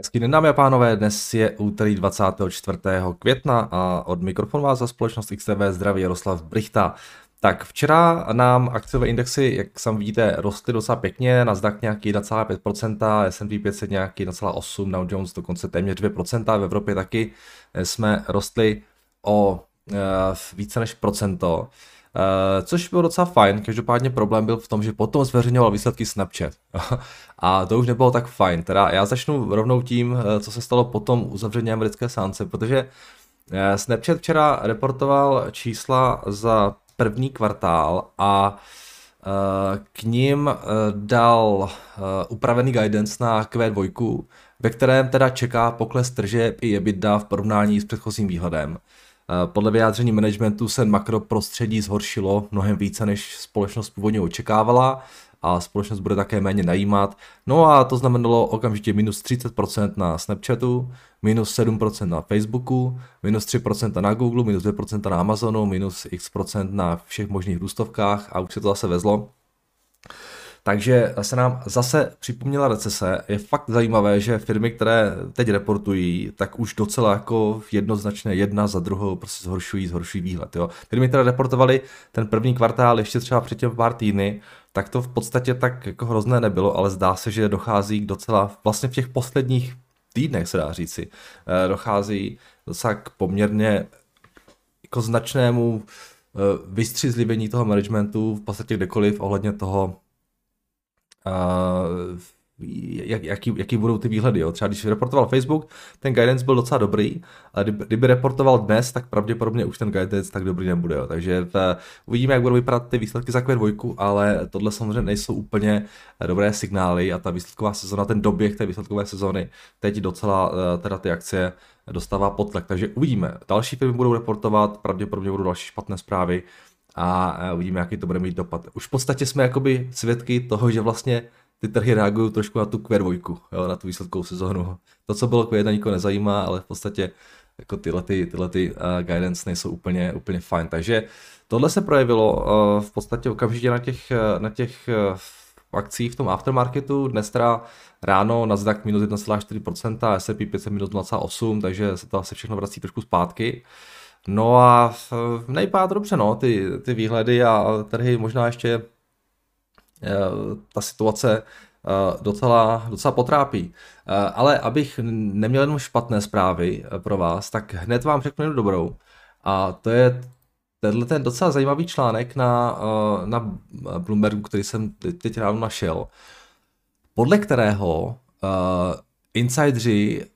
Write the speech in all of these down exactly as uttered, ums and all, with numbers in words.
Hezký den, dámy a pánové, dnes je úterý dvacátého čtvrtého května a od mikrofonu vás za společnost X T B zdraví Jaroslav Brichta. Tak včera nám akciové indexy, jak sami vidíte, rostly docela pěkně, NASDAQ nějaký jedna celá pět procenta, S and P pět set nějaký jedna celá osm procenta, Dow Jones dokonce téměř dvě procenta, v Evropě taky jsme rostli o e, více než procento, e, což bylo docela fajn, každopádně problém byl v tom, že potom zveřejňoval výsledky Snapchat a to už nebylo tak fajn. Teda já začnu rovnou tím, co se stalo potom uzavření americké sánce, protože Snapchat včera reportoval čísla za první kvartál a k ním dal upravený guidance na Q dva, ve kterém teda čeká pokles tržeb i EBITDA v porovnání s předchozím výhledem. Podle vyjádření managementu se makroprostředí zhoršilo mnohem více, než společnost původně očekávala a společnost bude také méně najímat. No a to znamenalo okamžitě minus třicet procent na Snapchatu, minus sedm procent na Facebooku, minus tři procenta na Google, minus dvě procenta na Amazonu, minus x% na všech možných růstovkách a už se to zase vezlo. Takže se nám zase připomněla recese. Je fakt zajímavé, že firmy, které teď reportují, tak už docela jako jednoznačně jedna za druhou prostě zhoršují, zhoršují výhled. Jo. Firmy, které reportovaly ten první kvartál ještě třeba před těm pár týdny, tak to v podstatě tak jako hrozné nebylo, ale zdá se, že dochází k docela, vlastně v těch posledních týdnech se dá říci, dochází docela k poměrně jako značnému vystřízlivění toho managementu v podstatě kdekoliv ohledně toho, Uh, jak, jaký, jaký budou ty výhledy. Jo? Třeba když reportoval Facebook, ten guidance byl docela dobrý, a kdyby, kdyby reportoval dnes, tak pravděpodobně už ten guidance tak dobrý nebude. Jo? Takže v, uvidíme, jak budou vypadat ty výsledky za Q dva, ale tohle samozřejmě nejsou úplně dobré signály a ta výsledková sezona, ten doběh té výsledkové sezony teď docela teda ty akcie dostává potlak. Takže uvidíme. Další firmy budou reportovat, pravděpodobně budou další špatné zprávy, a uvidíme, jaký to bude mít dopad. Už v podstatě jsme jakoby svědky toho, že vlastně ty trhy reagují trošku na tu Q dva, jo, na tu výsledkovou sezónu. To, co bylo Q jedna, nikoho nezajímá, ale v podstatě jako tyhle, ty, tyhle ty, uh, guidance nejsou úplně, úplně fajn. Takže tohle se projevilo uh, v podstatě okamžitě na těch, uh, na těch uh, akcích v tom aftermarketu. Dnes teda ráno NASDAQ minus jedna celá čtyři procenta, S and P pět set minus nula celá osm procenta, takže se to asi všechno vrací trošku zpátky. No a nejpá to dobře, no, ty, ty výhledy a trhy, možná ještě e, ta situace e, docela, docela potrápí. E, ale abych neměl jenom špatné zprávy pro vás, tak hned vám řeknu jednu dobrou. A to je tenhle ten docela zajímavý článek na, na Bloombergu, který jsem teď ráno našel, podle kterého e, insideři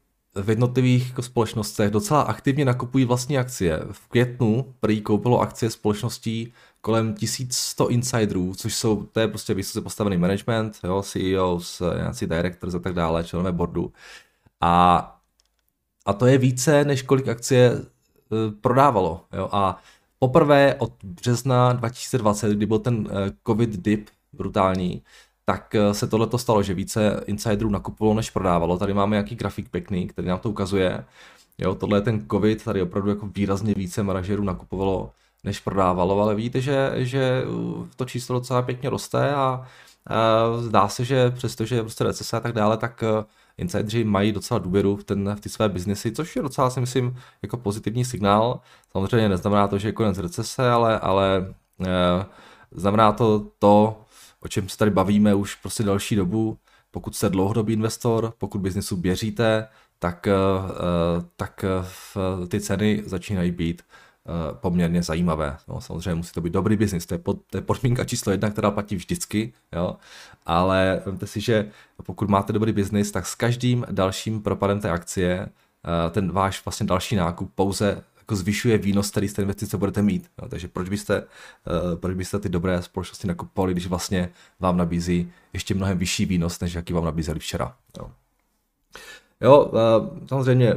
v jednotlivých jako společnostech docela aktivně nakupují vlastní akcie. V květnu prý koupilo akcie společností kolem tisíc sto insiderů, což jsou, to je prostě vysoce postavený management, jo, C E Os, nějaký directors a tak dále, členové boardu. A a to je více, než kolik akcie e, prodávalo. Jo. A poprvé od března dva tisíce dvacet, kdy byl ten e, covid dip brutální, tak se tohleto stalo, že více insiderů nakupovalo, než prodávalo. Tady máme nějaký grafik pěkný, který nám to ukazuje. Jo, tohle je ten covid, tady opravdu jako výrazně více manažerů nakupovalo, než prodávalo, ale vidíte, že, že to číslo docela pěkně roste a e, zdá se, že přestože je prostě recese a tak dále, tak insideri mají docela důvěru v, ten, v ty své biznesy, což je docela, si myslím, jako pozitivní signál. Samozřejmě neznamená to, že je konec recese, ale, ale e, znamená to to, o čem se tady bavíme už prostě další dobu. Pokud jste dlouhodobý investor, pokud biznesu věříte, tak, tak ty ceny začínají být poměrně zajímavé. No, samozřejmě musí to být dobrý biznis, to, to je podmínka číslo jedna, která platí vždycky, jo? Ale vemte si, že pokud máte dobrý biznis, tak s každým dalším propadem té akcie ten váš vlastně další nákup pouze jako zvyšuje výnos, který z té investice budete mít. No, takže proč byste, uh, proč byste ty dobré společnosti nakupovali, když vlastně vám nabízí ještě mnohem vyšší výnos, než jaký vám nabízeli včera. Jo, jo uh, samozřejmě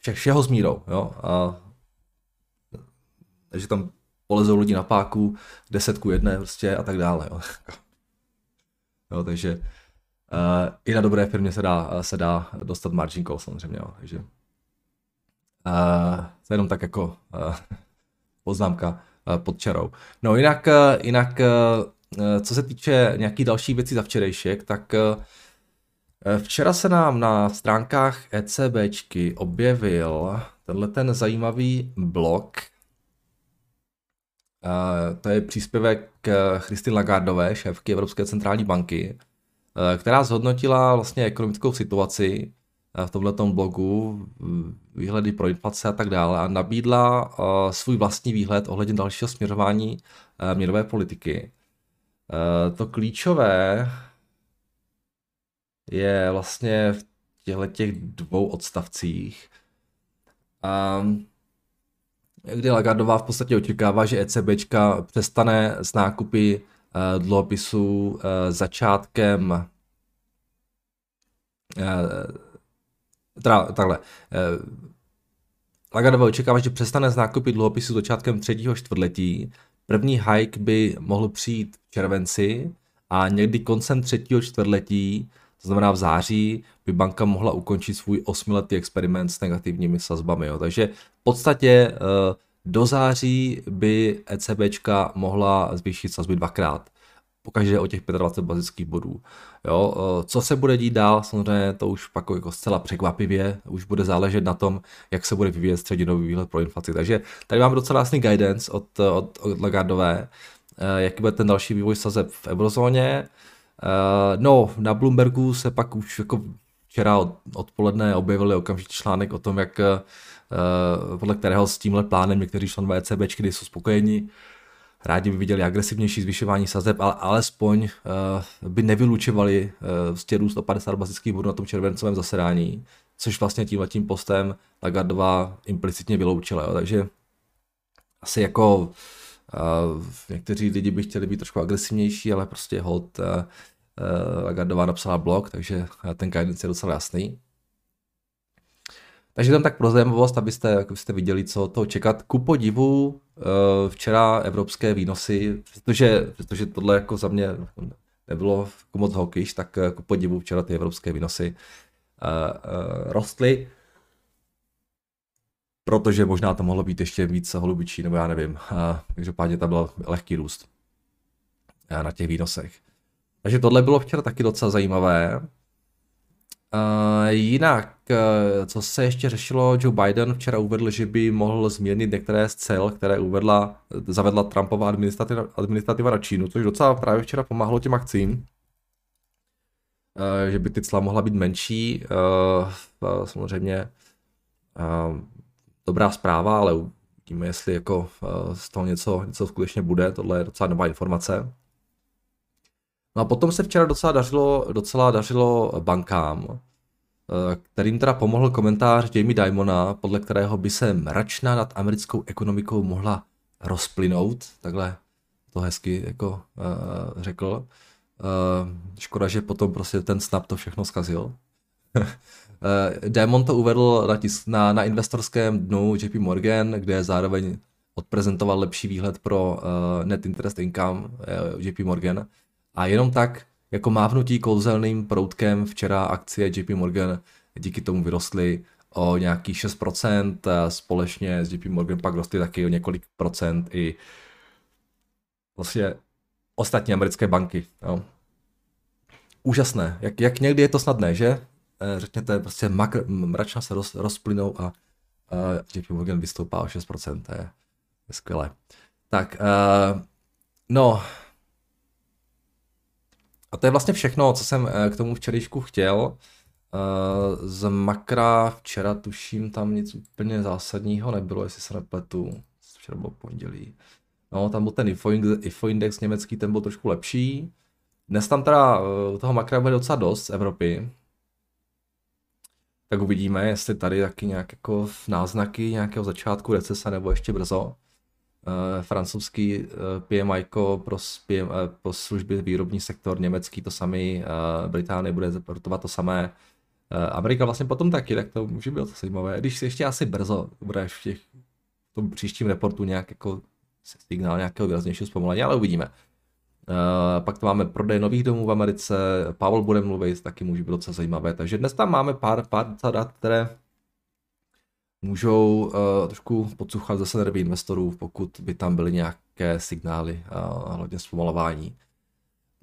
všech, všeho s mírou. Jo? Uh, takže tam polezou lidi na páku, desetku jedné prostě a tak dále. Jo? Jo, takže uh, i na dobré firmě se dá, se dá dostat margin call samozřejmě. Jo? Takže Uh, to je jenom tak jako uh, poznámka uh, pod čarou. No jinak, uh, jinak uh, co se týče nějakých dalších věcí za včerejšek, tak uh, Včera se nám na stránkách ECBčky objevil tenhle ten zajímavý blog. To je příspěvek Christine Lagardové, šéfky Evropské centrální banky, která zhodnotila vlastně ekonomickou situaci v tomhletom blogu, výhledy pro inflace a tak dále, a nabídla svůj vlastní výhled ohledně dalšího směřování měnové politiky. To klíčové je vlastně v těchto těch dvou odstavcích, kdy Lagardová v podstatě očekává, že ECBčka přestane s nákupy dluhopisů začátkem teda, takhle. Lagardová očekává, že přestane s nákupy dluhopisů začátkem třetího čtvrtletí. První hike by mohl přijít v červenci a někdy koncem třetího čtvrtletí, to znamená v září, by banka mohla ukončit svůj osmiletý experiment s negativními sazbami. Jo. Takže v podstatě do září by ECBčka mohla zvýšit sazby dvakrát. Pokaždé o těch dvacet pět bazických bodů. Jo. Co se bude dít dál, samozřejmě to už pak jako zcela překvapivě, už bude záležet na tom, jak se bude vyvíjet středinový výhled pro inflaci. Takže tady máme docela jasný guidance od, od, od Lagardové, jaký bude ten další vývoj sazeb v eurozóně. No, na Bloombergu se pak už jako včera odpoledne objevili okamžitě článek o tom, jak podle kterého s tímhle plánem někteří členové ECBčky, kdy jsou spokojeni, rádi by viděli agresivnější zvyšování sazeb, ale alespoň by nevylučovali růst o padesát bazických bodů na tom červencovém zasedání, což vlastně tímhletím postem Lagardová implicitně vyloučila. Jo. Takže asi jako Uh, někteří lidi by chtěli být trošku agresivnější, ale prostě hod uh, uh, Lagardová napsala blog, takže ten guidance je docela jasný. Takže tam tak pro zajímavost, abyste, abyste viděli, co toho čekat. Ku podivu uh, včera evropské výnosy, protože, protože tohle jako za mě nebylo moc hawkish, tak ku podivu včera ty evropské výnosy uh, uh, rostly. Protože možná to mohlo být ještě víc holubičí, nebo já nevím. Každopádně tam byl lehký růst na těch výnosech. Takže tohle bylo včera taky docela zajímavé. Jinak, co se ještě řešilo, Joe Biden včera uvedl, že by mohl změnit některé z cel, které uvedla, zavedla Trumpova administrativa, administrativa na Čínu, což docela právě včera pomáhlo těm akcím. Že by ty cla mohla být menší. Samozřejmě dobrá zpráva, ale uvidíme, jestli jako z toho něco, něco skutečně bude. Tohle je docela nová informace. No a potom se včera docela dařilo, docela dařilo bankám, kterým teda pomohl komentář Jamie Dimona, podle kterého by se mračna nad americkou ekonomikou mohla rozplynout. Takhle to hezky jako uh, řekl. Uh, škoda, že potom prostě ten snap to všechno zkazil. Dimon to uvedl na, na investorském dnu J P Morgan, kde zároveň odprezentoval lepší výhled pro uh, net interest income uh, J P Morgan. A jenom tak, jako mávnutí kouzelným proutkem, včera akcie J P Morgan díky tomu vyrostly o nějakých šest procent, společně s J P Morgan pak rostly taky o několik procent i vlastně ostatní americké banky. Jo. Úžasné, jak, jak někdy je to snadné, že? Řekněte, prostě makr, mračna se roz, rozplynou a J P Morgan vystoupá o šest procent, to je skvělé. Tak, uh, no. A to je vlastně všechno, co jsem k tomu včerejšku chtěl. Uh, z makra včera tuším, tam nic úplně zásadního nebylo, jestli se nepletu. Včera bylo pondělí. No, tam byl ten I F O index, I F O index německý, ten byl trošku lepší. Dnes tam teda toho makra bude docela dost z Evropy. Tak uvidíme, jestli tady taky nějak jako náznaky nějakého začátku recese nebo ještě brzo. E, francouzský e, P M I pro, e, pro služby výrobní sektor, německý to samý, e, Británie bude reportovat to samé. E, Amerika vlastně potom taky, tak to může být docela zajímavé. Když ještě asi brzo budeš v, těch, v tom příštím reportu nějak jako signál nějakého výraznějšího zpomalení, ale uvidíme. E, pak to máme prodej nových domů v Americe, Powell bude mluvit, taky může být docela zajímavé. Takže dnes tam máme pár, pár dat, které můžou e, trošku podsuchat zase nervy investorů, pokud by tam byly nějaké signály e, hlavně zpomalování.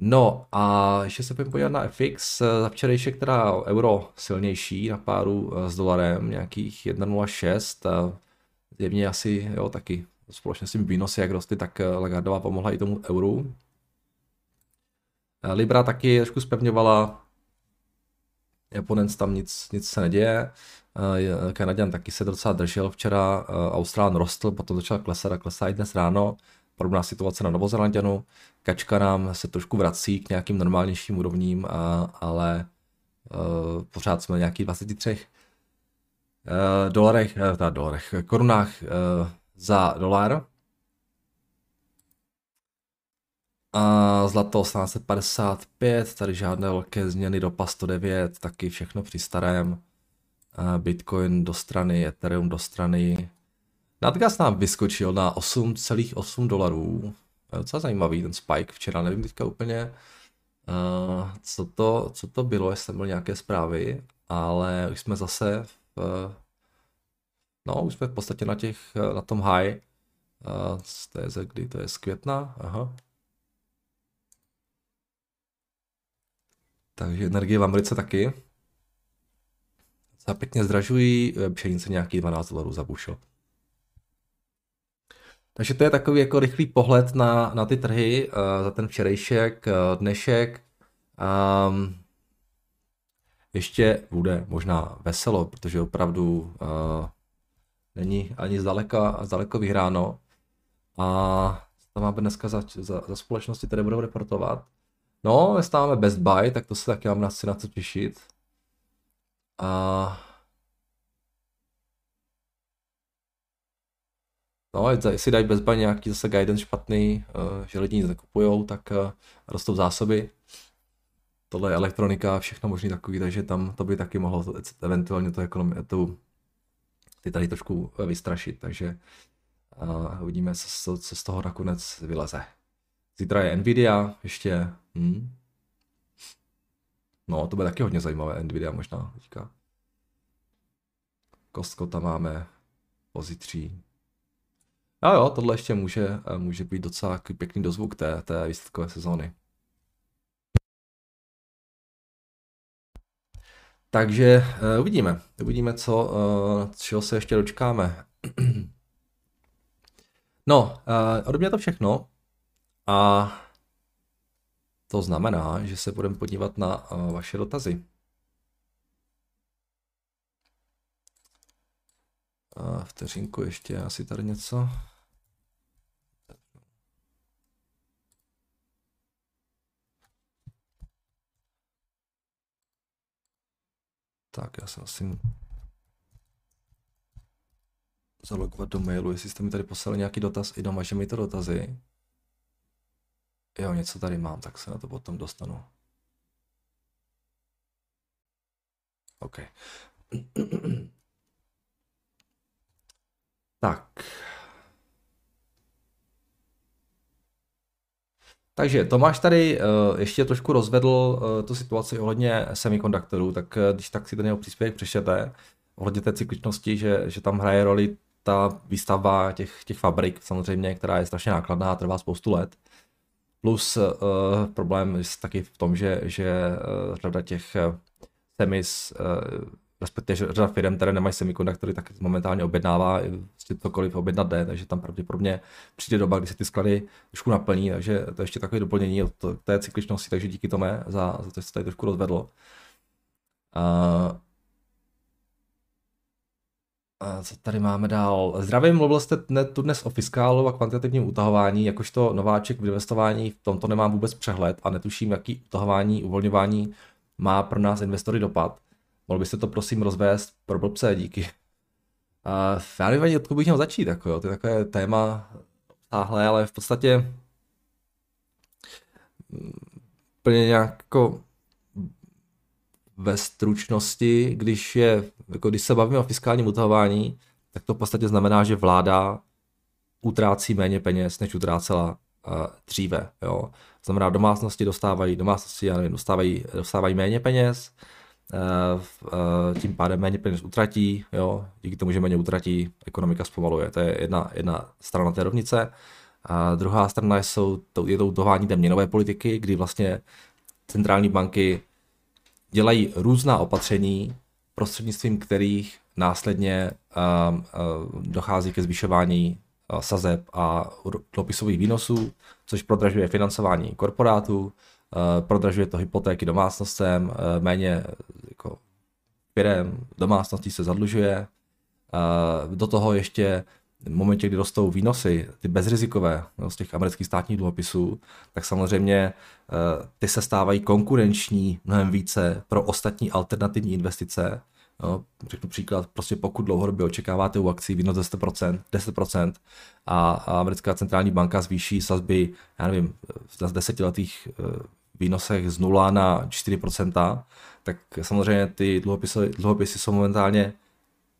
No a ještě se pojďme podívat na F X. Za včerejšek teda euro silnější na páru s dolarem, nějakých jedna celá nula šest. Zjevně asi jo, taky společně s tím výnosy, jak rostly, tak Lagardová pomohla i tomu euru. Libra taky trošku zpevňovala. Japonec tam nic, nic se neděje. Kanaďan taky se docela držel včera, Austrálán rostl, potom začal klesat a klesá i dnes ráno. Podobná situace na Novozélanďanu. Kačka nám se trošku vrací k nějakým normálnějším úrovním, ale pořád jsme nějaký dvacet tři dolarech, teda dolarech, korunách za dolar. A zlato osmnáct set padesát pět, tady žádné velké změny, ropa sto devět, taky všechno při starém. Bitcoin do strany, Ethereum do strany. Nadgas nám vyskočil na osm celá osm dolarů. Docela zajímavý ten spike včera, nevím teďka úplně, co to, co to bylo, jestli tam byly nějaké zprávy, ale už jsme zase v, no už jsme v podstatě na, těch, na tom high. To je ze kdy, to je z května, aha. Takže energie v Americe taky. Za pěkně zdražují, pšenice nějaký dvanáct dolarů za bushel. Takže to je takový jako rychlý pohled na, na ty trhy uh, za ten včerejšek, uh, dnešek. Um, ještě bude možná veselo, protože opravdu uh, není ani zdaleka, zdaleko vyhráno. A to máme dneska za, za, za společnosti, které budou reportovat. No, dneska máme Best Buy, tak to se taky mám asi na co těšit. A... No, jestli dají Best Buy nějaký zase guidance špatný, že lidi nic nekupujou, tak rostou zásoby. Tohle je elektronika, všechno možný takový, takže tam to by taky mohlo eventuálně to ekonomii, tu, ty tady trošku vystrašit, takže uvidíme, co, co z toho nakonec vyleze. Zítra je Nvidia ještě, hm. No, to bude taky hodně zajímavé, Nvidia možná teďka. Costco tam máme, pozítří. A jo, tohle ještě může, může být docela pěkný dozvuk té, té výsledkové sezóny. Takže uh, uvidíme, uvidíme, co, uh, čeho se ještě dočkáme. No, uh, ode mě to všechno. A to znamená, že se budeme podívat na uh, vaše dotazy. Uh, vteřinku ještě, asi tady něco. Tak, já se musím zalogovat do mailu, jestli jste mi tady poslali nějaký dotaz i doma, že mi to dotazy. Jo, něco tady mám, tak se na to potom dostanu. OK. Tak. Takže Tomáš tady uh, ještě trošku rozvedl uh, tu situaci ohledně semikonduktorů, tak uh, když tak si ten jeho příspěvek přečtete, ohledně té cykličnosti, že, že tam hraje roli ta výstavba těch, těch fabrik samozřejmě, která je strašně nákladná a trvá spoustu let. Plus uh, problém je taky v tom, že, že uh, řada těch uh, semis, uh, respektive řada firm, které nemají semikonduktory, tak momentálně objednává, jestli cokoliv objednat jde, takže tam pravděpodobně přijde doba, kdy se ty sklady trošku naplní, takže to je ještě takové doplnění od té cykličnosti, takže díky tomu za, za to, že se tady trošku rozvedlo. Uh, Co tady máme dál? Zdravím, mluvil jste tu dnes o fiskálu a kvantitativním utahování, jakožto nováček v investování, v tomto nemám vůbec přehled a netuším, jaký utahování, uvolňování má pro nás investory dopad. Mohl byste to prosím rozvést pro blbce, díky. A já nevím, odkud bych měl začít, jako jo, to je takové téma táhle, ale v podstatě úplně nějako... Ve stručnosti, když, je, jako když se bavíme o fiskálním utahování, tak to v podstatě znamená, že vláda utrácí méně peněz, než utrácela uh, dříve. Jo? Znamená, domácnosti dostávají, domácnosti, já nevím, dostávají, dostávají méně peněz, uh, uh, tím pádem méně peněz utratí, jo? Díky tomu, že méně utratí, ekonomika zpomaluje. To je jedna, jedna strana té rovnice. A druhá strana jsou, je to dohání té měnové politiky, kdy vlastně centrální banky dělají různá opatření, prostřednictvím kterých následně um, um, dochází ke zvyšování uh, sazeb a dluhopisových výnosů, což prodražuje financování korporátů, uh, prodražuje to hypotéky domácnostem, uh, méně jako, firem domácností se zadlužuje. Uh, do toho ještě v momentě, kdy rostou výnosy, ty bezrizikové z těch amerických státních dluhopisů, tak samozřejmě ty se stávají konkurenční mnohem více pro ostatní alternativní investice. No, řeknu příklad, prostě pokud dlouhodobě očekáváte u akcí výnos deset procent, deset procent a americká centrální banka zvýší sazby, já nevím, na desetiletých výnosech z nula na čtyři procenta, tak samozřejmě ty dluhopisy, dluhopisy jsou momentálně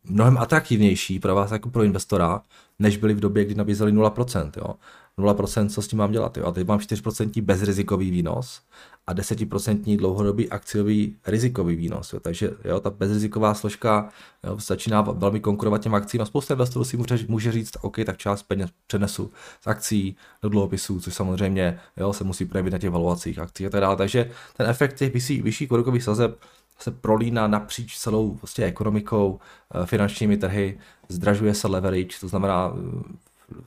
mnohem atraktivnější pro vás jako pro investora, než byly v době, kdy nabízeli nula procent. Jo. nula procent, co s tím mám dělat? Jo. A teď mám čtyři procenta bezrizikový výnos a deset procent dlouhodobý akciový rizikový výnos. Jo. Takže jo, ta bezriziková složka jo, začíná velmi konkurovat těm akcím a spousta investorů si může, může říct, OK, tak část peněz přenesu z akcí do dluhopisů, což samozřejmě jo, se musí projevit na těch valuacích akcí a tak dále. Takže ten efekt těch vyšších úrokových sazeb se prolíná napříč celou vlastně ekonomikou, finančními trhy, zdražuje se leverage, to znamená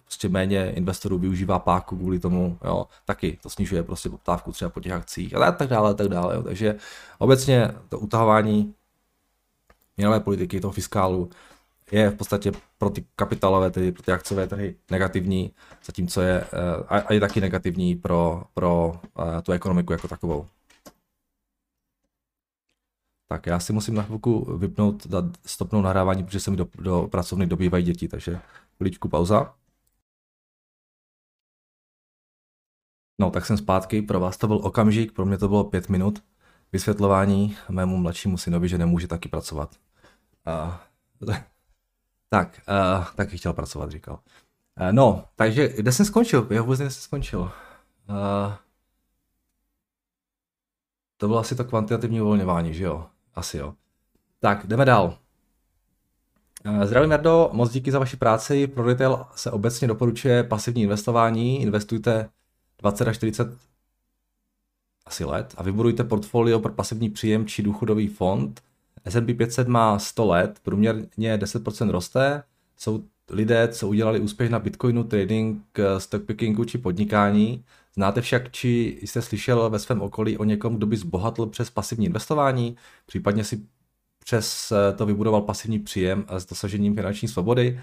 prostě méně investorů využívá páku kvůli tomu, jo, taky to snižuje prostě poptávku třeba po těch akcích a tak dále, a tak dále, jo. Takže obecně to utahování měnové politiky, toho fiskálu je v podstatě pro ty kapitálové, tedy pro ty akciové trhy negativní, zatímco je, a je taky negativní pro, pro tu ekonomiku jako takovou. Tak já si musím na chvilku vypnout, dát stopnout nahrávání, protože se mi do, do pracovny dobývají děti, takže chvíličku pauza. No tak jsem zpátky, pro vás to byl okamžik, pro mě to bylo pět minut vysvětlování mému mladšímu synovi, že nemůže taky pracovat. Uh, tak, uh, taky chtěl pracovat, říkal. Uh, no, takže kde jsem skončil? Já vůbec nejsem skončil. Uh, to bylo asi to kvantitativní uvolňování, že jo? Asi jo. Tak, jdeme dál. Zdravím, Jardo, moc díky za vaši práci. Pro retail se obecně doporučuje pasivní investování. Investujte dvacet až čtyřicet asi let a vybudujte portfolio pro pasivní příjem či důchodový fond. S and P pět set má sto let, průměrně deset procent roste. Jsou lidé, co udělali úspěch na Bitcoinu, trading, stock pickingu či podnikání. Znáte však, či jste slyšel ve svém okolí o někom, kdo by zbohatl přes pasivní investování, případně si přes to vybudoval pasivní příjem s dosažením finanční svobody.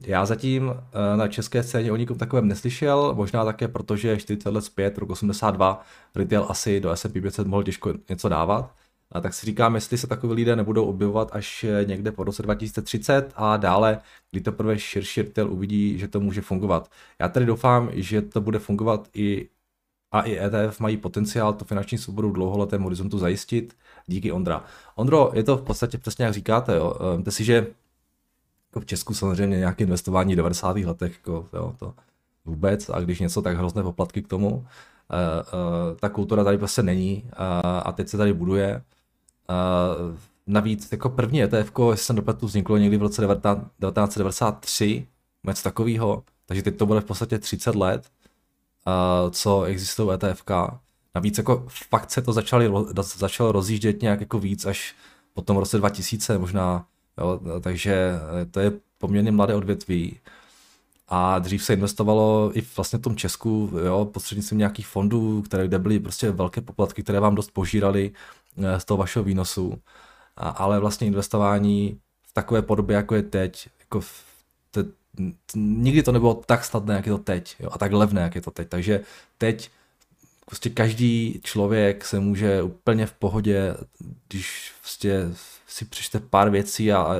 Já zatím na české scéně o nikom takovém neslyšel, možná také protože čtyřicet let zpět, rok osmdesát dva, retail asi do S and P pět set mohl těžko něco dávat. A tak si říkám, jestli se takový lidé nebudou objevovat až někde po roce dva tisíce třicet a dále, kdy to prvé širší retail uvidí, že to může fungovat. Já tady doufám, že to bude fungovat i a i E T F mají potenciál tu finanční svobodu v dlouholetém horizontu zajistit. Díky, Ondra. Ondro, je to v podstatě přesně jak říkáte, jo. Víte si, že jako v Česku samozřejmě nějaké investování v devadesátých letech, jako, jo, to vůbec, a když něco, tak hrozné poplatky k tomu. Uh, uh, ta kultura tady prostě není uh, a teď se tady buduje. Uh, navíc jako první E T F ko, jestli jsem dopletu, vzniklo někdy v roce devatenáct devadesát tři, něco takového, takže teď to bude v podstatě třicet let, uh, co existují E T F ka. Navíc jako fakt se to začalo, začalo rozjíždět nějak jako víc až po tom roce dva tisíce možná, jo, takže to je poměrně mladé odvětví. A dřív se investovalo i vlastně v tom Česku, jo, prostřednictvím nějakých fondů, které, kde byly prostě velké poplatky, které vám dost požíraly z toho vašeho výnosu. A, ale vlastně investování v takové podobě, jako je teď, jako v, te, nikdy to nebylo tak snadné, jak je to teď, jo, a tak levné, jak je to teď. Takže teď prostě každý člověk se může úplně v pohodě, když prostě si přečte pár věcí a, a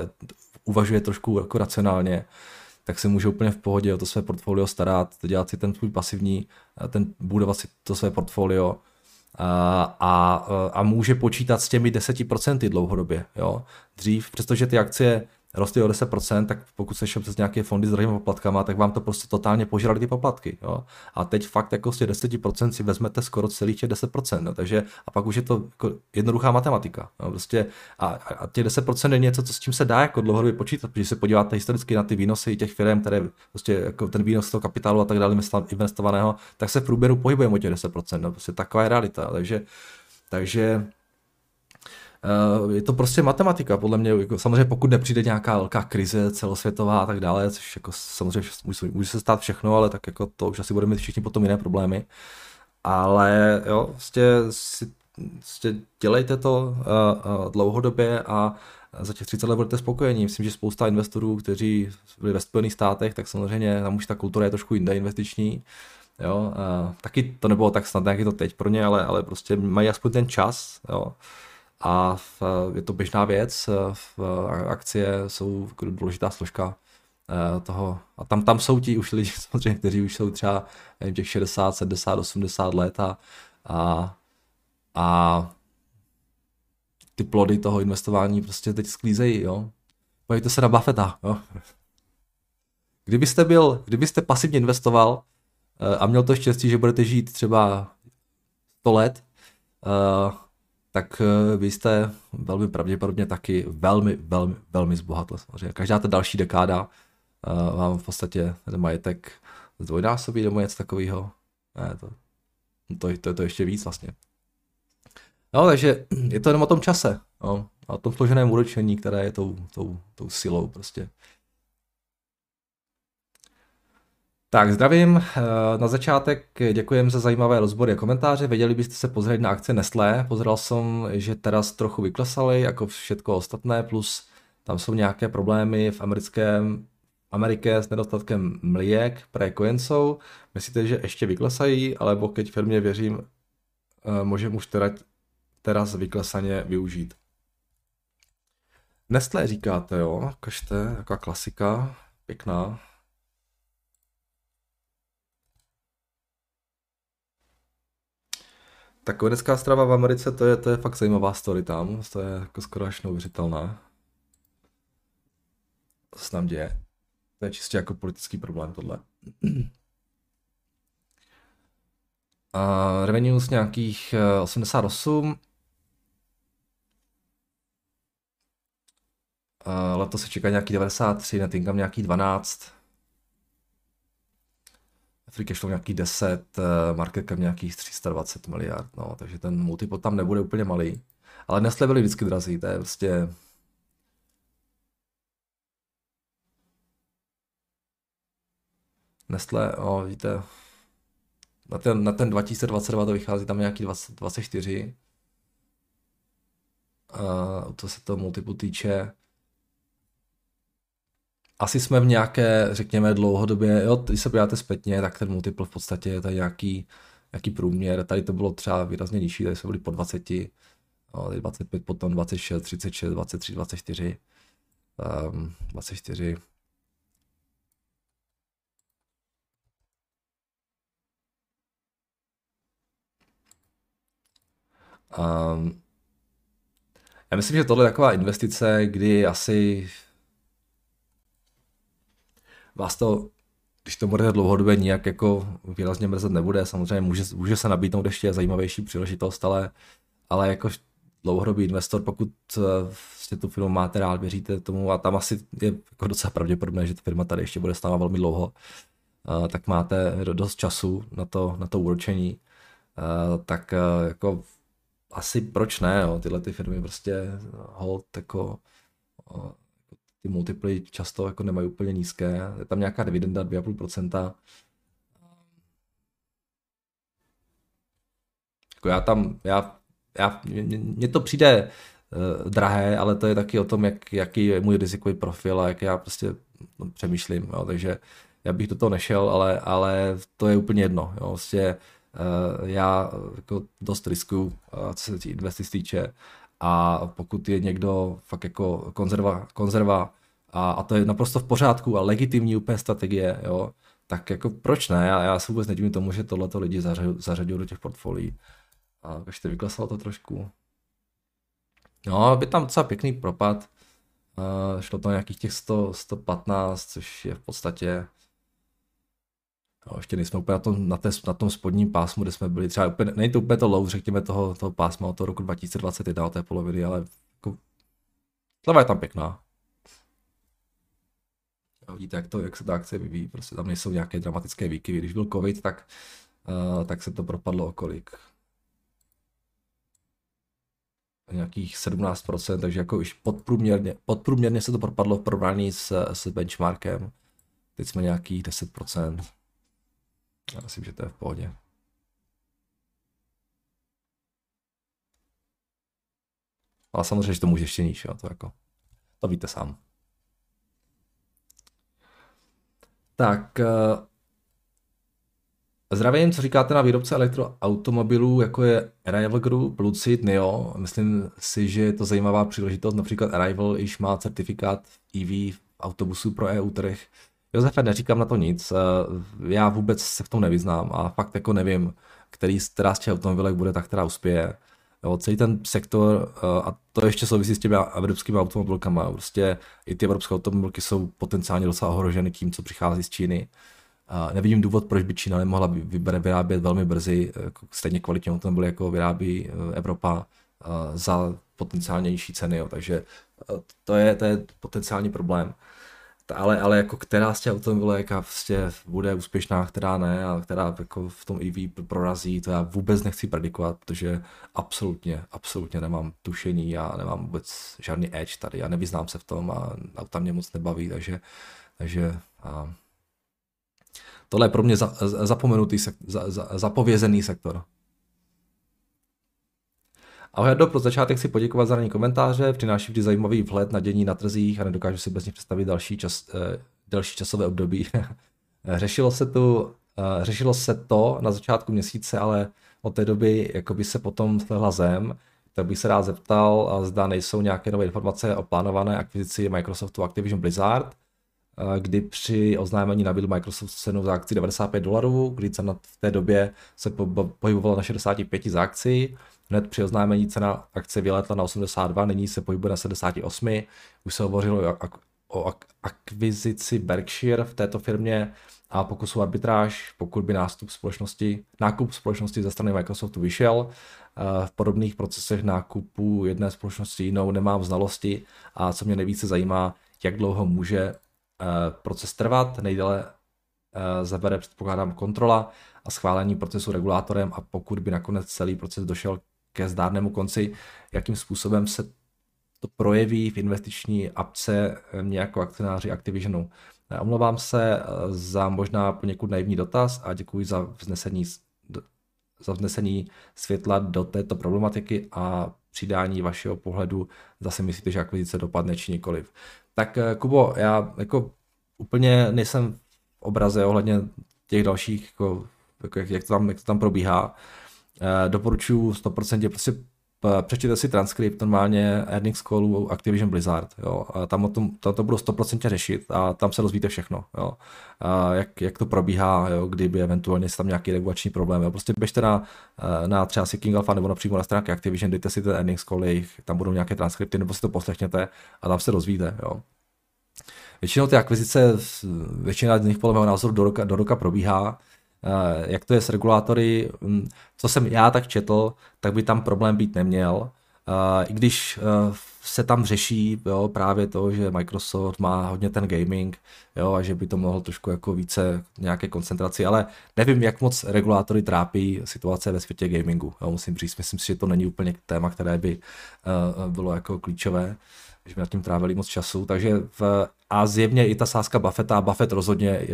uvažuje trošku jako racionálně, tak se může úplně v pohodě o to své portfolio starat, dělat si ten svůj pasivní, ten budovat si to své portfolio a, a, a může počítat s těmi deset procent dlouhodobě. Jo. Dřív, přestože ty akcie rostly o deset procent, tak pokud se šel přes nějaké fondy s drahými poplatkama, tak vám to prostě totálně požrali ty poplatky. Jo? A teď fakt jako z těch deset procent si vezmete skoro celých těch deset procent. No? Takže a pak už je to jako jednoduchá matematika. No? Prostě a, a těch deset procent je něco, co s čím se dá jako dlouhodobě počítat, protože se podíváte historicky na ty výnosy těch firm, které prostě jako ten výnos toho kapitálu a tak dále investovaného, tak se v průběhu pohybujeme o těch deset procent. No? Prostě taková je realita. Takže, takže je to prostě matematika, podle mě, jako, samozřejmě pokud nepřijde nějaká velká krize celosvětová a tak dále, což jako samozřejmě může, může se stát všechno, ale tak jako to už asi budeme mít všichni potom jiné problémy, ale jo, prostě, prostě dělejte to uh, uh, dlouhodobě a za těch třicet let budete spokojení. Myslím, že spousta investorů, kteří byli ve Spojených státech, tak samozřejmě tam už ta kultura je trošku jiná investiční. Jo, uh, taky to nebylo tak snadné, jak je to teď pro ně, ale, ale prostě mají aspoň ten čas. Jo. A v, je to běžná věc, v, akcie jsou důležitá složka toho. A tam, tam jsou ti už lidi, samozřejmě, kteří už jsou třeba nevím, těch šedesát, sedmdesát, osmdesát let a, a, a ty plody toho investování prostě teď sklízejí. Jo? Pojďte se na Buffetta. Jo? Kdybyste byl, kdybyste pasivně investoval a měl to štěstí, že budete žít třeba sto let, tak vy jste velmi pravděpodobně taky velmi, velmi, velmi zbohatl. Samozřejmě. Každá ta další dekáda uh, vám v podstatě ten majetek zdvojnásobí nebo něco takového. Ne, to, to, to je to ještě víc vlastně. No, takže je to jenom o tom čase. No, a o tom složeném úročení, které je tou, tou, tou silou prostě. Tak zdravím, na začátek děkujem za zajímavé rozbory a komentáře, věděli byste se pozrieť na akcie Nestlé, pozeral jsem, že teraz trochu vyklesaly, jako všetko ostatné, plus tam jsou nějaké problémy v americkém, Amerike s nedostatkem mliek pre kojencov, myslíte, že ještě vyklesají, alebo keď firmě věřím, můžem už teda, teraz vyklesaně využít. Nestlé říkáte, jo, kažte, taková klasika, pěkná. Tak vědecká strava v Americe, to je, to je fakt zajímavá story tam, to je jako skoro až neuvěřitelná. Co se tam děje? To je čistě jako politický problém tohle. Uh, revenue z nějakých osmdesát osm. Uh, letos se čeká nějaký devadesát tři, net income nějaký dvanáct. Free cash flow nějaký deset, market cap nějakých tři sta dvacet miliard, no, takže ten multiple tam nebude úplně malý. Ale Nestlé byli vždycky drazí, to je prostě... Nestlé, no, vidíte, na ten, na ten dva tisíce dvacet dva to vychází tam nějaký dvacet, dvacet čtyři. A to se to multiple týče. Asi jsme v nějaké, řekněme, dlouhodobě, jo, když se podíváte zpětně, tak ten multiple v podstatě je tady nějaký, nějaký průměr, tady to bylo třeba výrazně nižší, tady jsme byli po dvacet, no, dvacet pět, potom dvacet šest, třicet šest, dvacet tři, dvacet čtyři, um, dvacet čtyři. Um, já myslím, že tohle je taková investice, kdy asi... Vás to, když to budete dlouhodobě, nijak jako výrazně mrzet nebude, samozřejmě může, může se nabídnout ještě zajímavější příležitost, ale, ale jako dlouhodobý investor, pokud vlastně tu firmu máte rád, věříte tomu a tam asi je jako docela pravděpodobné, že ta firma tady ještě bude s náma velmi dlouho, tak máte dost času na to, na to úročení, tak jako asi proč ne, jo? Tyhle ty firmy prostě hold jako... Ty multiply často jako nemají úplně nízké, je tam nějaká dividenda dvě celá pět procenta. Jako já tam, já, já, mně to přijde uh, drahé, ale to je taky o tom, jak, jaký je můj rizikový profil a jak já prostě no, přemýšlím, jo, takže já bych do toho nešel, ale, ale to je úplně jedno, jo, vlastně uh, já jako dost riskuju, uh, co se investic týče. A pokud je někdo fakt jako konzerva, konzerva a, a to je naprosto v pořádku a legitimní úplně strategie, jo, tak jako proč ne? Já, já se vůbec nedivím tomu, že tohleto lidi zařadují do těch portfolií. A ještě vyklesalo to trošku. No, by tam docela pěkný propad. Uh, šlo to na nějakých těch sto, sto patnáct, což je v podstatě... No, ještě nejsme úplně na tom, na, té, na tom spodním pásmu, kde jsme byli třeba úplně, není to úplně to low, řekněme toho, toho pásma od toho roku dva tisíce dvacet jedna, od té poloviny, ale jako, sleva je tam pěkná. A vidíte, jak, to, jak se ta akce vyvíjí, prostě tam nejsou nějaké dramatické výkyvy. Když byl covid, tak, uh, tak se to propadlo o kolik? Nějakých sedmnáct procent, takže jako už podprůměrně, podprůměrně se to propadlo v porovnání s, s benchmarkem. Teď jsme nějakých deset procent. Já myslím, že to je v pohodě. Ale samozřejmě, že to může ještě níž, jo? To, jako, to víte sám. Tak, zdravím, co říkáte na výrobce elektroautomobilů, jako je Arrival Group, Lucid, N E O. Myslím si, že je to zajímavá příležitost, například Arrival již má certifikát E V autobusů pro E U trh. Josefe, neříkám na to nic, já vůbec se v tom nevyznám a fakt jako nevím, který z těch automobilek bude ta, která uspěje. Jo, celý ten sektor, a to ještě souvisí s těmi evropskými automobilkama, prostě i ty evropské automobilky jsou potenciálně docela ohroženy tím, co přichází z Číny. Nevidím důvod, proč by Čína nemohla vyrábět velmi brzy stejně kvalitní automobily, jako vyrábí Evropa za potenciálně nižší ceny, jo. Takže to je, to je potenciální problém. Ale, ale jako která z těch automobilek vlastně bude úspěšná, která ne a která jako v tom E V prorazí, to já vůbec nechci predikovat, protože absolutně, absolutně nemám tušení a nemám vůbec žádný edge tady a nevyznám se v tom a auta mě moc nebaví, takže, takže a... tohle je pro mě za, za, zapomenutý, sekt, za, za, zapovězený sektor. Ahoj, Jardo, pro začátek chci poděkovat za ranní komentáře, přináší vždy zajímavý vhled na dění na trzích a nedokážu si bez nich představit další, čas, eh, další časové období. řešilo, se tu, eh, řešilo se to na začátku měsíce, ale od té doby jakoby se potom slehla zem, tak bych se rád zeptal, a zda nejsou nějaké nové informace o plánované akvizici Microsoftu Activision Blizzard, eh, kdy při oznámení nabídl Microsoft cenu za akci devadesát pět dolarů, kdy cena v té době se po, po, pohybovala na šedesát pět za akci. Hned při oznámení cena akce vylétla na osmdesát dva, nyní se pohybuje na sedmdesát osm. Už se hovořilo o akvizici Berkshire v této firmě a pokusu arbitráž, pokud by nástup společnosti, nákup společnosti ze strany Microsoftu vyšel. V podobných procesech nákupu jedné společnosti jinou nemám znalosti a co mě nejvíce zajímá, jak dlouho může proces trvat. Nejdéle zabere, předpokládám, kontrola a schválení procesu regulátorem a pokud by nakonec celý proces došel ke zdárnému konci, jakým způsobem se to projeví v investiční apce mě jako akcionáři Activisionu. Omlouvám se za možná poněkud naivní dotaz a děkuji za vznesení, za vznesení světla do této problematiky a přidání vašeho pohledu, zase myslíte, že akvizice dopadne či nikoliv. Tak Kubo, já jako úplně nejsem v obraze ohledně těch dalších, jako, jako jak, jak, to tam, jak to tam probíhá. Doporučuji sto procent, prostě přečtěte si transkript normálně earnings callu Activision Blizzard, jo. Tam o tom, to, to budu sto procent řešit a tam se dozvíte všechno, jo. Jak, jak to probíhá, jo, kdyby eventuálně tam nějaký regulační problém, jo. Prostě běžte na, na třeba Seeking Alpha nebo přímo na stránky Activision, dejte si ten earnings call, jejich, tam budou nějaké transkripty, nebo si to poslechněte a tam se dozvíte, jo. Většinou ty akvizice, většina z nich podle mého názoru do roka, do roka probíhá. Jak to je s regulátory, co jsem já tak četl, tak by tam problém být neměl. I když se tam řeší, jo, právě to, že Microsoft má hodně ten gaming, jo, a že by to mohlo trošku jako více nějaké koncentraci, ale nevím, jak moc regulátory trápí situace ve světě gamingu. Jo, musím říct, myslím si, že to není úplně téma, které by bylo jako klíčové, že by nad tím trávili moc času, takže v, a zjevně i ta sázka Buffetta, Buffett rozhodně je,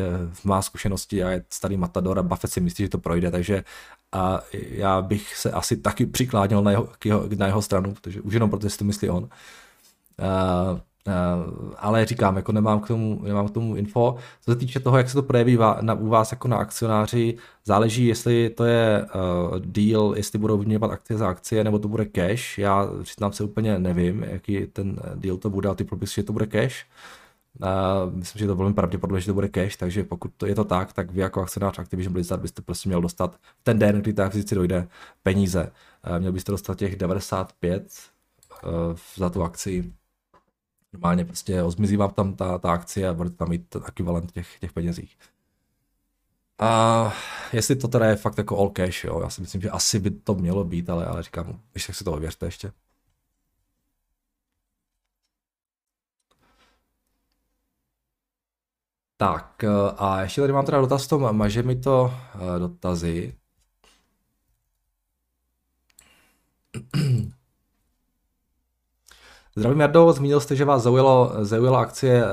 má zkušenosti a je starý matador a Buffett si myslí, že to projde, takže a já bych se asi taky přikláněl na jeho, na jeho stranu, protože už jenom protože si to myslí on. Uh, Uh, ale říkám, jako nemám k tomu, nemám k tomu info. Co se týče toho, jak se to projeví na, u vás jako na akcionáři, záleží, jestli to je uh, deal, jestli budou vyměňovat akcie za akcie, nebo to bude cash. Já přiznám se úplně nevím, jaký ten deal to bude, ale ty propisy, že to bude cash. Uh, myslím, že to velmi pravděpodobně, že to bude cash, takže pokud to je to tak, tak vy jako akcionář Activision Blizzard byste prostě měl dostat ten den, kdy ta akvizice dojde, peníze. Uh, měl byste dostat těch devadesát pět uh, za tu akci. normálně prostě zmizí vám tam ta, ta akcie a bude tam mít ten ekvivalent těch, těch penězích. A jestli to teda je fakt jako all cash, jo, já si myslím, že asi by to mělo být, ale, ale říkám, když tak si to ověřte ještě. Tak a ještě tady mám teda dotaz v tom, maže mi to dotazy. Zdravím Jardo, zmínil jste, že vás zaujalo, zaujala akcie uh,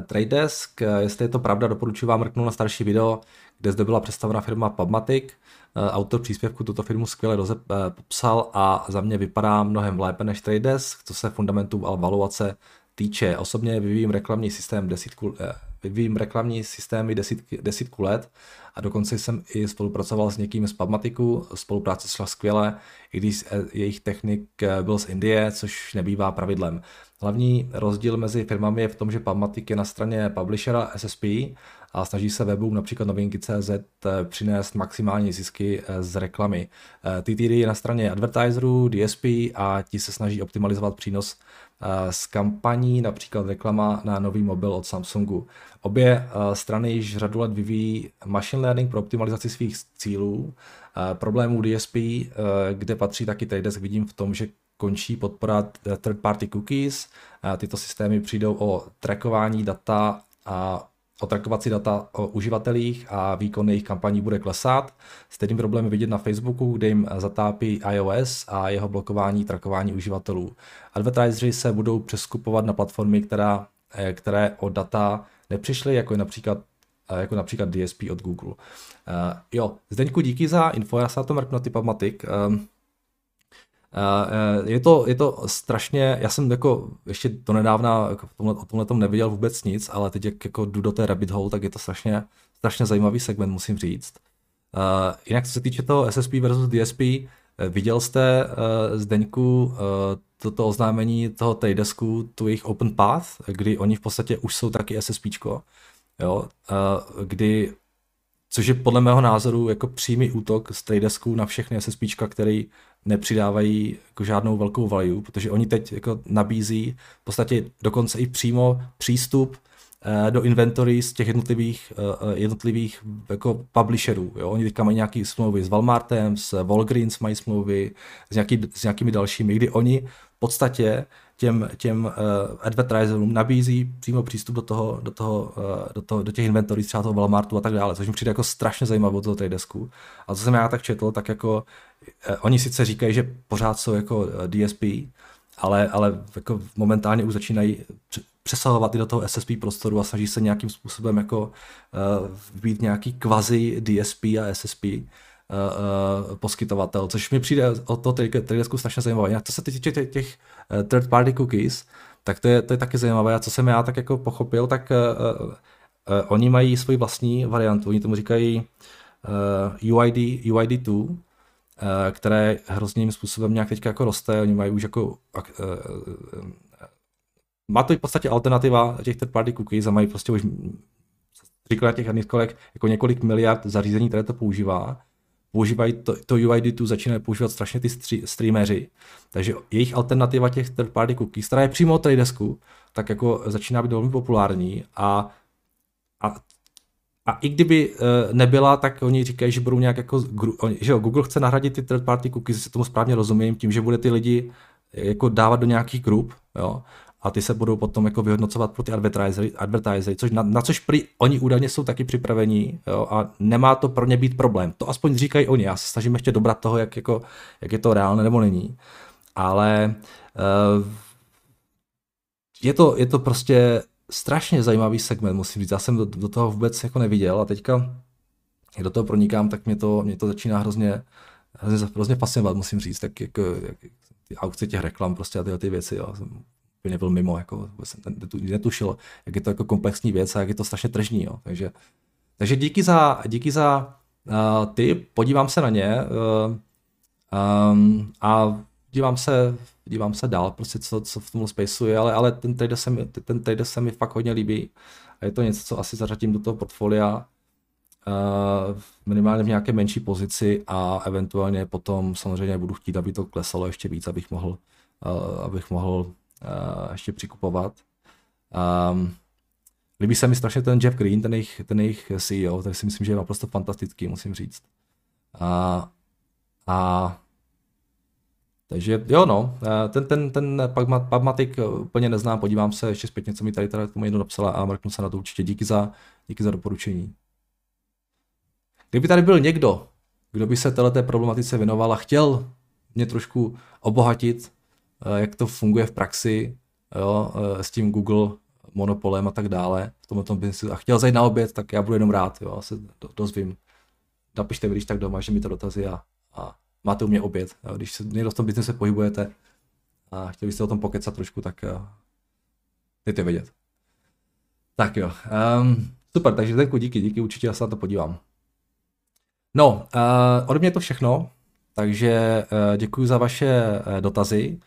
Trade Desk. Jestli je to pravda, doporučuji vám mrknout na starší video, kde zde byla představena firma Pubmatic. Uh, autor příspěvku tuto firmu skvěle rozep, uh, popsal a za mě vypadá mnohem lépe než Trade Desk, co se fundamentů a valuace týče. Osobně vyvíjím reklamní systém desítku, uh, vyvíjím reklamní systémy desítky, desítku let a dokonce jsem i spolupracoval s někým z Pubmatiku. Spolupráce šla skvěle, i když jejich technik byl z Indie, což nebývá pravidlem. Hlavní rozdíl mezi firmami je v tom, že Pubmatic je na straně publishera S S P a snaží se webům například novinky tečka cé zet přinést maximální zisky z reklamy. T T D je na straně advertiserů, D S P a ti se snaží optimalizovat přínos z kampaní, například reklama na nový mobil od Samsungu. Obě strany již řadu let vyvíjí machine learning pro optimalizaci svých cílů. Problémů D S P, kde patří taky Trade Desk, vidím v tom, že končí podpora third party cookies. Tyto systémy přijdou o trackování data a o trackovací data o uživatelích a výkon jejich kampaní bude klesat. Stejný problém je vidět na Facebooku, kde jim zatápí iOS a jeho blokování trackování uživatelů. Advertiseři se budou přeskupovat na platformy, která, které o data nepřišly, jako je například jako například D S P od Google. Uh, jo, Zdeňku, díky za info, já se na to mrknu, ty Pubmatic. Uh, uh, je, to, je to strašně, já jsem jako ještě do nedávna jako o tomhletom neviděl vůbec nic, ale teď jak jako jdu do té rabbit hole, tak je to strašně, strašně zajímavý segment, musím říct. Uh, jinak co se týče toho S S P versus D S P, viděl jste, uh, Zdeňku, uh, toto oznámení toho Trade Desku, tu jejich Open Path, kdy oni v podstatě už jsou taky SSPčko. Jo, kdy, což je podle mého názoru jako přímý útok z Trade Desku na všechny SSPčka, které nepřidávají jako žádnou velkou value, protože oni teď jako nabízí v podstatě dokonce i přímo přístup do inventory z těch jednotlivých, jednotlivých jako publisherů. Jo. Oni teďka mají nějaké smlouvy s Walmartem, s Walgreens mají smlouvy, s, nějaký, s nějakými dalšími, kdy oni v podstatě těm, těm uh, advertiserům nabízí přímo přístup do toho, do toho, uh, do toho, do těch inventory, třeba toho Walmartu a tak dále, což mi přijde jako strašně zajímavé od toho Trade Desku. A co jsem já tak četl, tak jako uh, oni sice říkají, že pořád jsou jako D S P, ale, ale jako momentálně už začínají přesahovat i do toho S S P prostoru a snaží se nějakým způsobem jako uh, být nějaký kvazi D S P a S S P Uh, uh, poskytovatel, což mi přijde od toho Trade Desku strašně zajímavé. A co se týče těch, těch third party cookies, tak to je, to je taky zajímavé. A co jsem já tak jako pochopil, tak uh, uh, uh, oni mají svoji vlastní variantu. Oni tomu říkají uh, U I D, U I D dva, uh, které hrozným způsobem nějak teďka jako roste. Oni mají už jako uh, uh, má to v podstatě alternativa těch third party cookies a mají prostě už říkala těch herních kolek jako několik miliard zařízení, které to používá. Používají to, to U I D dva, začínají používat strašně ty stří, streameři, takže jejich alternativa těch third party cookies, která je přímo od Trade Desku, tak jako začíná být velmi populární a, a, a i kdyby nebyla, tak oni říkají, že budou nějak jako, že jo, Google chce nahradit ty third party cookies, jestli tomu správně rozumím, tím, že bude ty lidi jako dávat do nějakých grup, jo, a ty se budou potom jako vyhodnocovat pro ty advertisery, advertisery což na, na což prý, oni údajně jsou taky připravení, jo, a nemá to pro ně být problém. To aspoň říkají oni, já se snažím ještě dobrat toho, jak, jako, jak je to reálné nebo není. Ale uh, je, to, je to prostě strašně zajímavý segment, musím říct. Já jsem do, do toho vůbec jako neviděl a teďka, jak do toho pronikám, tak mě to, mě to začíná hrozně, hrozně, hrozně fascinovat, musím říct. Tak jako, jak, ty aukce těch reklam prostě a tyhle ty věci, jo. Úplně byl mimo, jako jsem netušil, jak je to jako komplexní věc a jak je to strašně tržní, jo. Takže, takže díky za, díky za uh, tip, podívám se na ně uh, um, a dívám se, dívám se dál, prostě co, co v tomhle spaceu je, ale, ale ten trader se mi, ten trader se mi fakt hodně líbí a je to něco, co asi zařadím do toho portfolia uh, minimálně v nějaké menší pozici a eventuálně potom samozřejmě budu chtít, aby to klesalo ještě víc, abych mohl, uh, abych mohl uh, ještě přikupovat. Um, líbí se mi strašně ten Jeff Green, ten jejich, ten jejich C E O, tak si myslím, že je naprosto fantastický, musím říct. A, a takže jo no, ten, ten, ten Pubmatic úplně neznám, podívám se, ještě zpětně, co mi tady k tomu jedno napsala a mrknu se na to určitě, díky za, díky za doporučení. Kdyby tady byl někdo, kdo by se této problematice věnoval a chtěl mě trošku obohatit, jak to funguje v praxi, jo, s tím Google monopolem a tak dále, v tomto biznesu, a chtěl zajít na oběd, tak já budu jenom rád, jo, se dozvím. Napište mi, když tak doma, že mi to dotazy a, a máte u mě oběd. Jo. Když někdo v tom biznesu pohybujete a chtěli byste o tom pokecat trošku, tak dejte vědět. Tak jo, um, super, takže Zdenku, díky, díky, určitě já se na to podívám. No, uh, ode mě je to všechno, takže uh, děkuji za vaše uh, dotazy.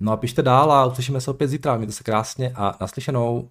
No a pište dál a uslyšíme se opět zítra, mějte se krásně a naslyšenou.